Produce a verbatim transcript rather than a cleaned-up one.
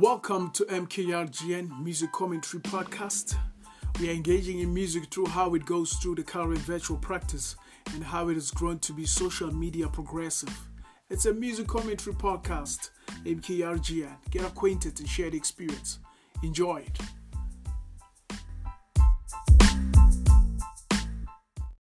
Welcome to M K R G N Music Commentary Podcast. We are engaging in music through how it goes through the current virtual practice and how it has grown to be social media progressive. It's a music commentary podcast, M K R G N. Get acquainted and share the experience. Enjoy it.